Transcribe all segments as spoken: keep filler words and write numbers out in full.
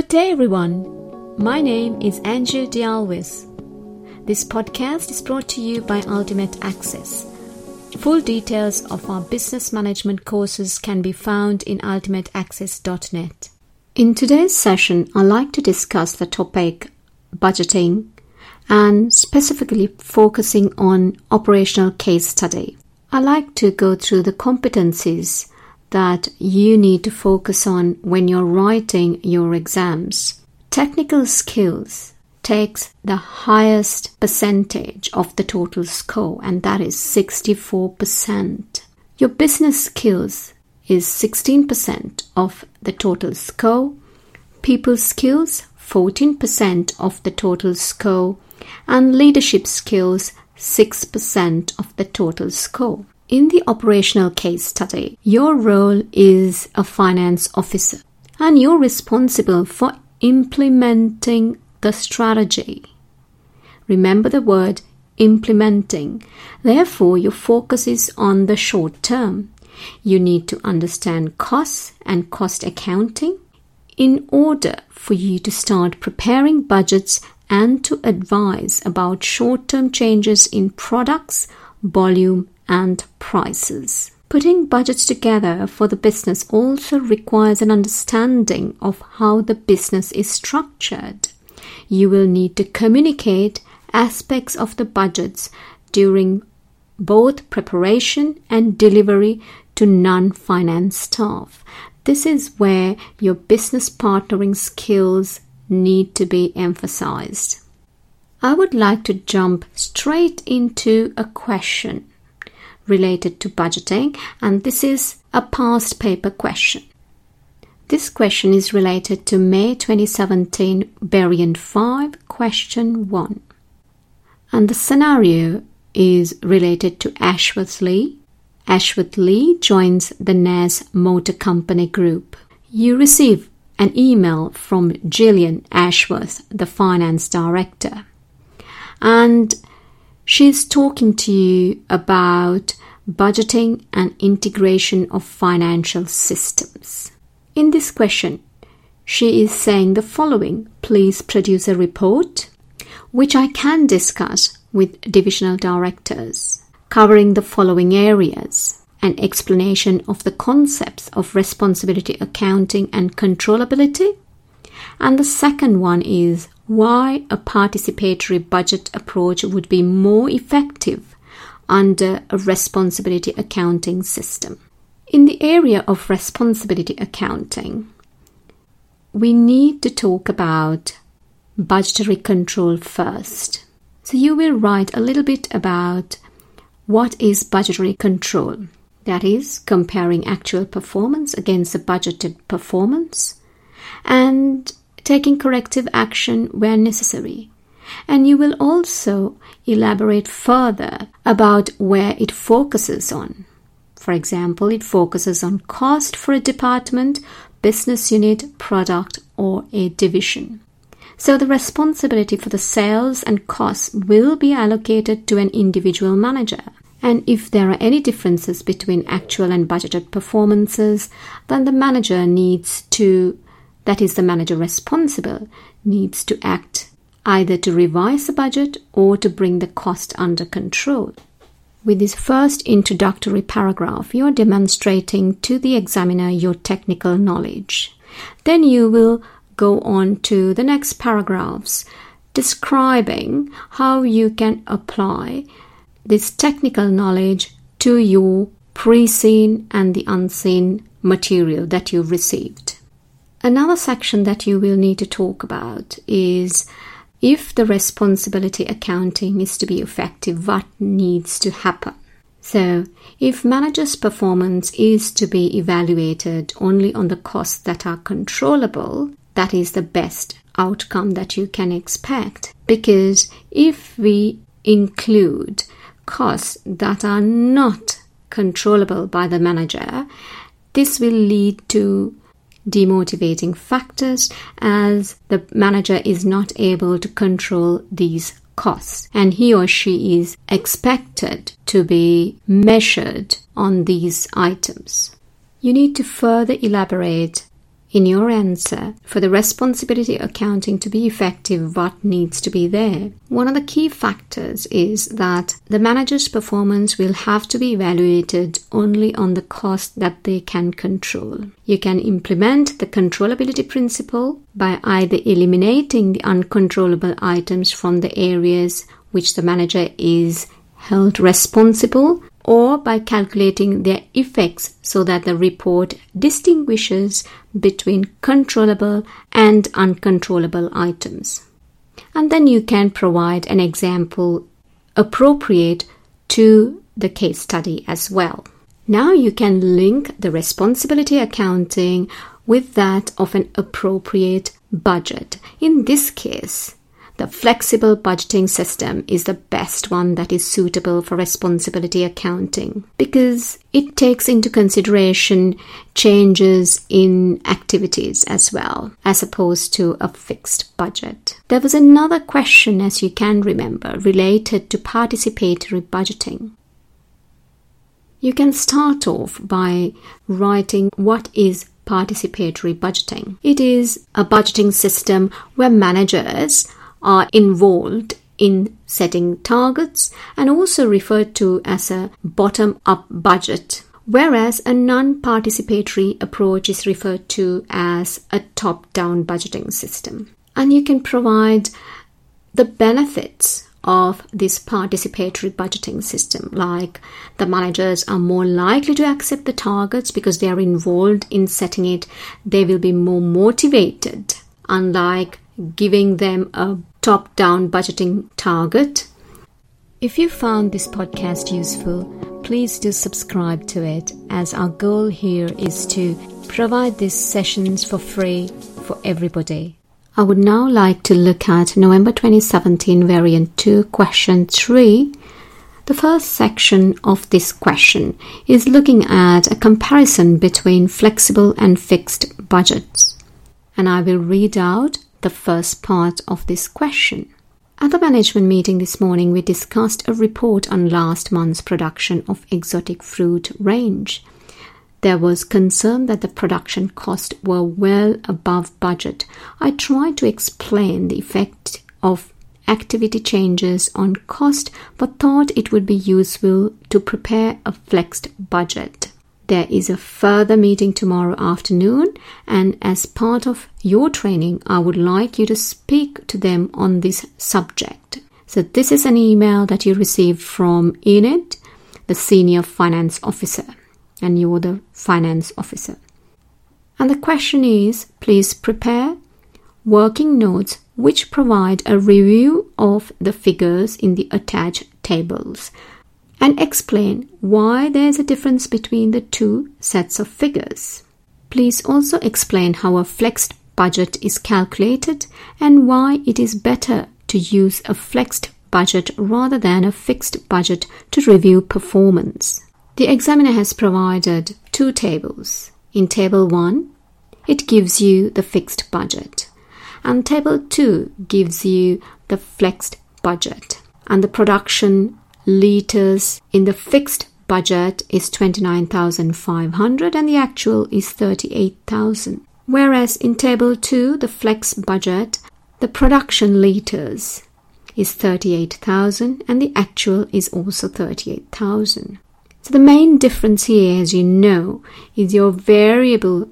Good day, everyone. My name is Andrew D'Alwis. This podcast is brought to you by Ultimate Access. Full details of our business management courses can be found in ultimate access dot net. In today's session, I'd like to discuss the topic budgeting and specifically focusing on operational case study. I'd like to go through the competencies that you need to focus on when you're writing your exams. Technical skills takes the highest percentage of the total score, and that is sixty-four percent. Your business skills is sixteen percent of the total score, people skills fourteen percent of the total score, and leadership skills six percent of the total score. In the operational case study, your role is a finance officer and you're responsible for implementing the strategy. Remember the word implementing. Therefore, your focus is on the short term. You need to understand costs and cost accounting in order for you to start preparing budgets and to advise about short-term changes in products, volume, and prices. Putting budgets together for the business also requires an understanding of how the business is structured. You will need to communicate aspects of the budgets during both preparation and delivery to non-finance staff. This is where your business partnering skills need to be emphasized. I would like to jump straight into a question related to budgeting, and this is a past paper question. This question is related to May twenty seventeen, Variant five, Question one. And the scenario is related to Ashworth Lee. Ashworth Lee joins the Ness Motor Company group. You receive an email from Gillian Ashworth, the finance director, and she's talking to you about budgeting and integration of financial systems. In this question, she is saying the following: please produce a report, which I can discuss with divisional directors, covering the following areas: an explanation of the concepts of responsibility accounting and controllability. And the second one is why a participatory budget approach would be more effective under a responsibility accounting system. In the area of responsibility accounting, we need to talk about budgetary control first. So you will write a little bit about what is budgetary control. That is comparing actual performance against the budgeted performance and taking corrective action where necessary. And you will also elaborate further about where it focuses on. For example, it focuses on cost for a department, business unit, product, or a division. So the responsibility for the sales and costs will be allocated to an individual manager. And if there are any differences between actual and budgeted performances, then the manager needs to, that is the manager responsible, needs to act either to revise the budget or to bring the cost under control. With this first introductory paragraph, you're demonstrating to the examiner your technical knowledge. Then you will go on to the next paragraphs, describing how you can apply this technical knowledge to your pre-seen and the unseen material that you've received. Another section that you will need to talk about is, if the responsibility accounting is to be effective, what needs to happen? So, if manager's performance is to be evaluated only on the costs that are controllable, that is the best outcome that you can expect. Because if we include costs that are not controllable by the manager, this will lead to demotivating factors, as the manager is not able to control these costs, and he or she is expected to be measured on these items. You need to further elaborate in your answer. For the responsibility accounting to be effective, what needs to be there? One of the key factors is that the manager's performance will have to be evaluated only on the cost that they can control. You can implement the controllability principle by either eliminating the uncontrollable items from the areas which the manager is held responsible, or by calculating their effects so that the report distinguishes between controllable and uncontrollable items. And then you can provide an example appropriate to the case study as well. Now you can link the responsibility accounting with that of an appropriate budget. In this case, the flexible budgeting system is the best one that is suitable for responsibility accounting because it takes into consideration changes in activities as well, as opposed to a fixed budget. There was another question, as you can remember, related to participatory budgeting. You can start off by writing what is participatory budgeting. It is a budgeting system where managers are involved in setting targets and also referred to as a bottom-up budget, whereas a non-participatory approach is referred to as a top-down budgeting system. And you can provide the benefits of this participatory budgeting system, like the managers are more likely to accept the targets because they are involved in setting it. They will be more motivated, unlike giving them a top-down budgeting target. If you found this podcast useful, please do subscribe to it, as our goal here is to provide these sessions for free for everybody. I would now like to look at November twenty seventeen Variant two, Question three. The first section of this question is looking at a comparison between flexible and fixed budgets. And I will read out the first part of this question. At the management meeting this morning, we discussed a report on last month's production of exotic fruit range. There was concern that the production costs were well above budget. I tried to explain the effect of activity changes on cost, but thought it would be useful to prepare a flexed budget. There is a further meeting tomorrow afternoon, and as part of your training, I would like you to speak to them on this subject. So this is an email that you received from Enid, the Senior Finance Officer, and you're the Finance Officer. And the question is, please prepare working notes which provide a review of the figures in the attached tables, and explain why there's a difference between the two sets of figures. Please also explain how a flexed budget is calculated and why it is better to use a flexed budget rather than a fixed budget to review performance. The examiner has provided two tables. In Table one, it gives you the fixed budget, and Table two gives you the flexed budget, and the production liters in the fixed budget is twenty-nine thousand five hundred and the actual is thirty-eight thousand. Whereas in Table two, the flex budget, the production liters is thirty-eight thousand and the actual is also thirty-eight thousand. So the main difference here, as you know, is your variable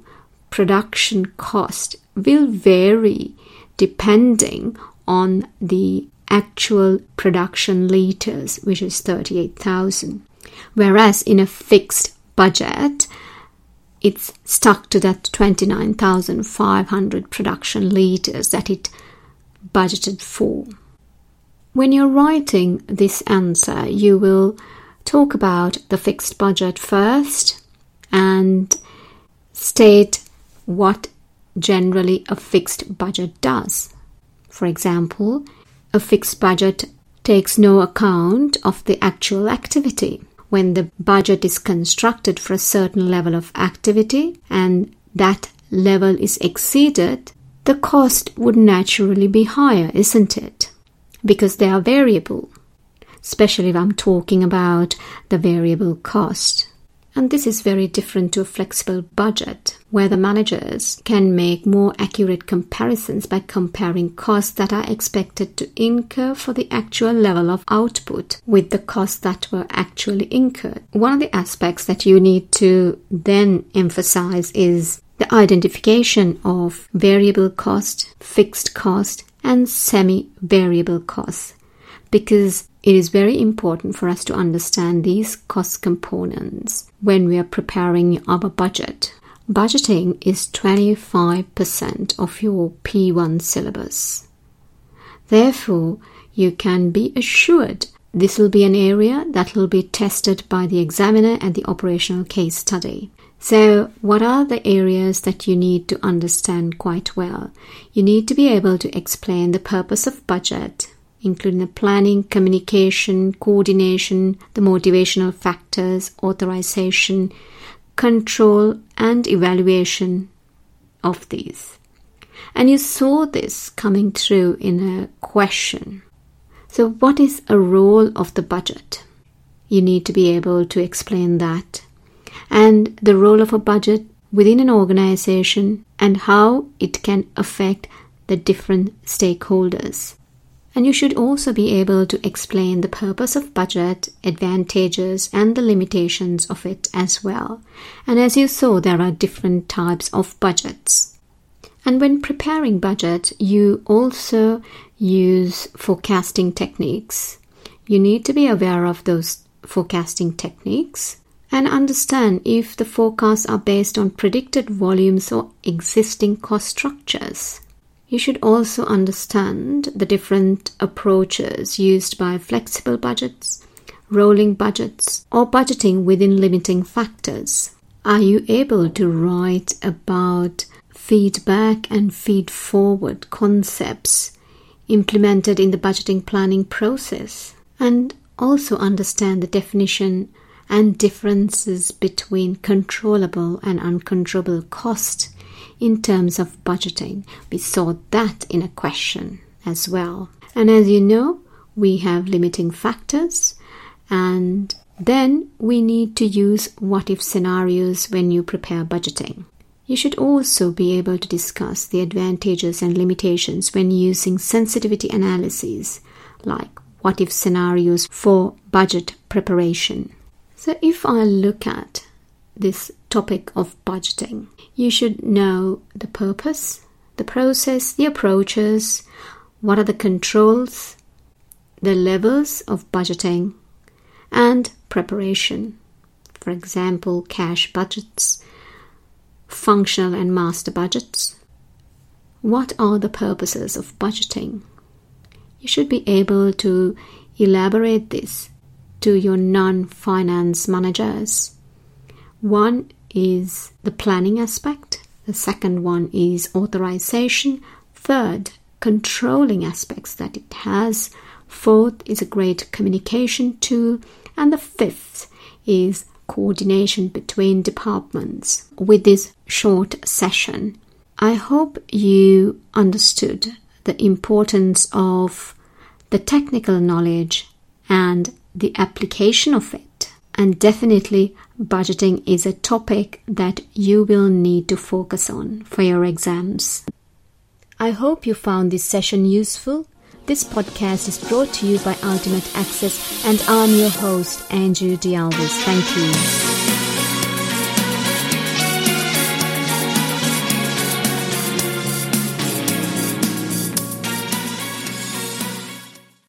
production cost will vary depending on the actual production liters, which is thirty-eight thousand. Whereas in a fixed budget, it's stuck to that twenty-nine thousand five hundred production liters that it budgeted for. When you're writing this answer, you will talk about the fixed budget first and state what generally a fixed budget does. For example, a fixed budget takes no account of the actual activity. When the budget is constructed for a certain level of activity and that level is exceeded, the cost would naturally be higher, isn't it? Because they are variable, especially if I'm talking about the variable cost. And this is very different to a flexible budget, where the managers can make more accurate comparisons by comparing costs that are expected to incur for the actual level of output with the costs that were actually incurred. One of the aspects that you need to then emphasize is the identification of variable cost, fixed cost, and semi-variable costs, because it is very important for us to understand these cost components when we are preparing our budget. Budgeting is twenty-five percent of your P one syllabus. Therefore, you can be assured this will be an area that will be tested by the examiner at the operational case study. So, what are the areas that you need to understand quite well? You need to be able to explain the purpose of budget, including the planning, communication, coordination, the motivational factors, authorization, control, and evaluation of these. And you saw this coming through in a question. So, what is a role of the budget? You need to be able to explain that, and the role of a budget within an organization and how it can affect the different stakeholders. And you should also be able to explain the purpose of budget, advantages, and the limitations of it as well. And as you saw, there are different types of budgets. And when preparing budget, you also use forecasting techniques. You need to be aware of those forecasting techniques and understand if the forecasts are based on predicted volumes or existing cost structures. You should also understand the different approaches used by flexible budgets, rolling budgets, or budgeting within limiting factors. Are you able to write about feedback and feed-forward concepts implemented in the budgeting planning process? And also understand the definition and differences between controllable and uncontrollable cost in terms of budgeting. We saw that in a question as well. And as you know, we have limiting factors, and then we need to use what-if scenarios when you prepare budgeting. You should also be able to discuss the advantages and limitations when using sensitivity analyses, like what-if scenarios for budget preparation. So if I look at this topic of budgeting, you should know the purpose, the process, the approaches, what are the controls, the levels of budgeting, and preparation. For example, cash budgets, functional and master budgets. What are the purposes of budgeting? You should be able to elaborate this to your non-finance managers. One is the planning aspect, the second one is authorization, third, controlling aspects that it has, fourth is a great communication tool, and the fifth is coordination between departments. With this short session, I hope you understood the importance of the technical knowledge and the application of it. And definitely, budgeting is a topic that you will need to focus on for your exams. I hope you found this session useful. This podcast is brought to you by Ultimate Access, and I'm your host, Andrew D'Alwis. Thank you.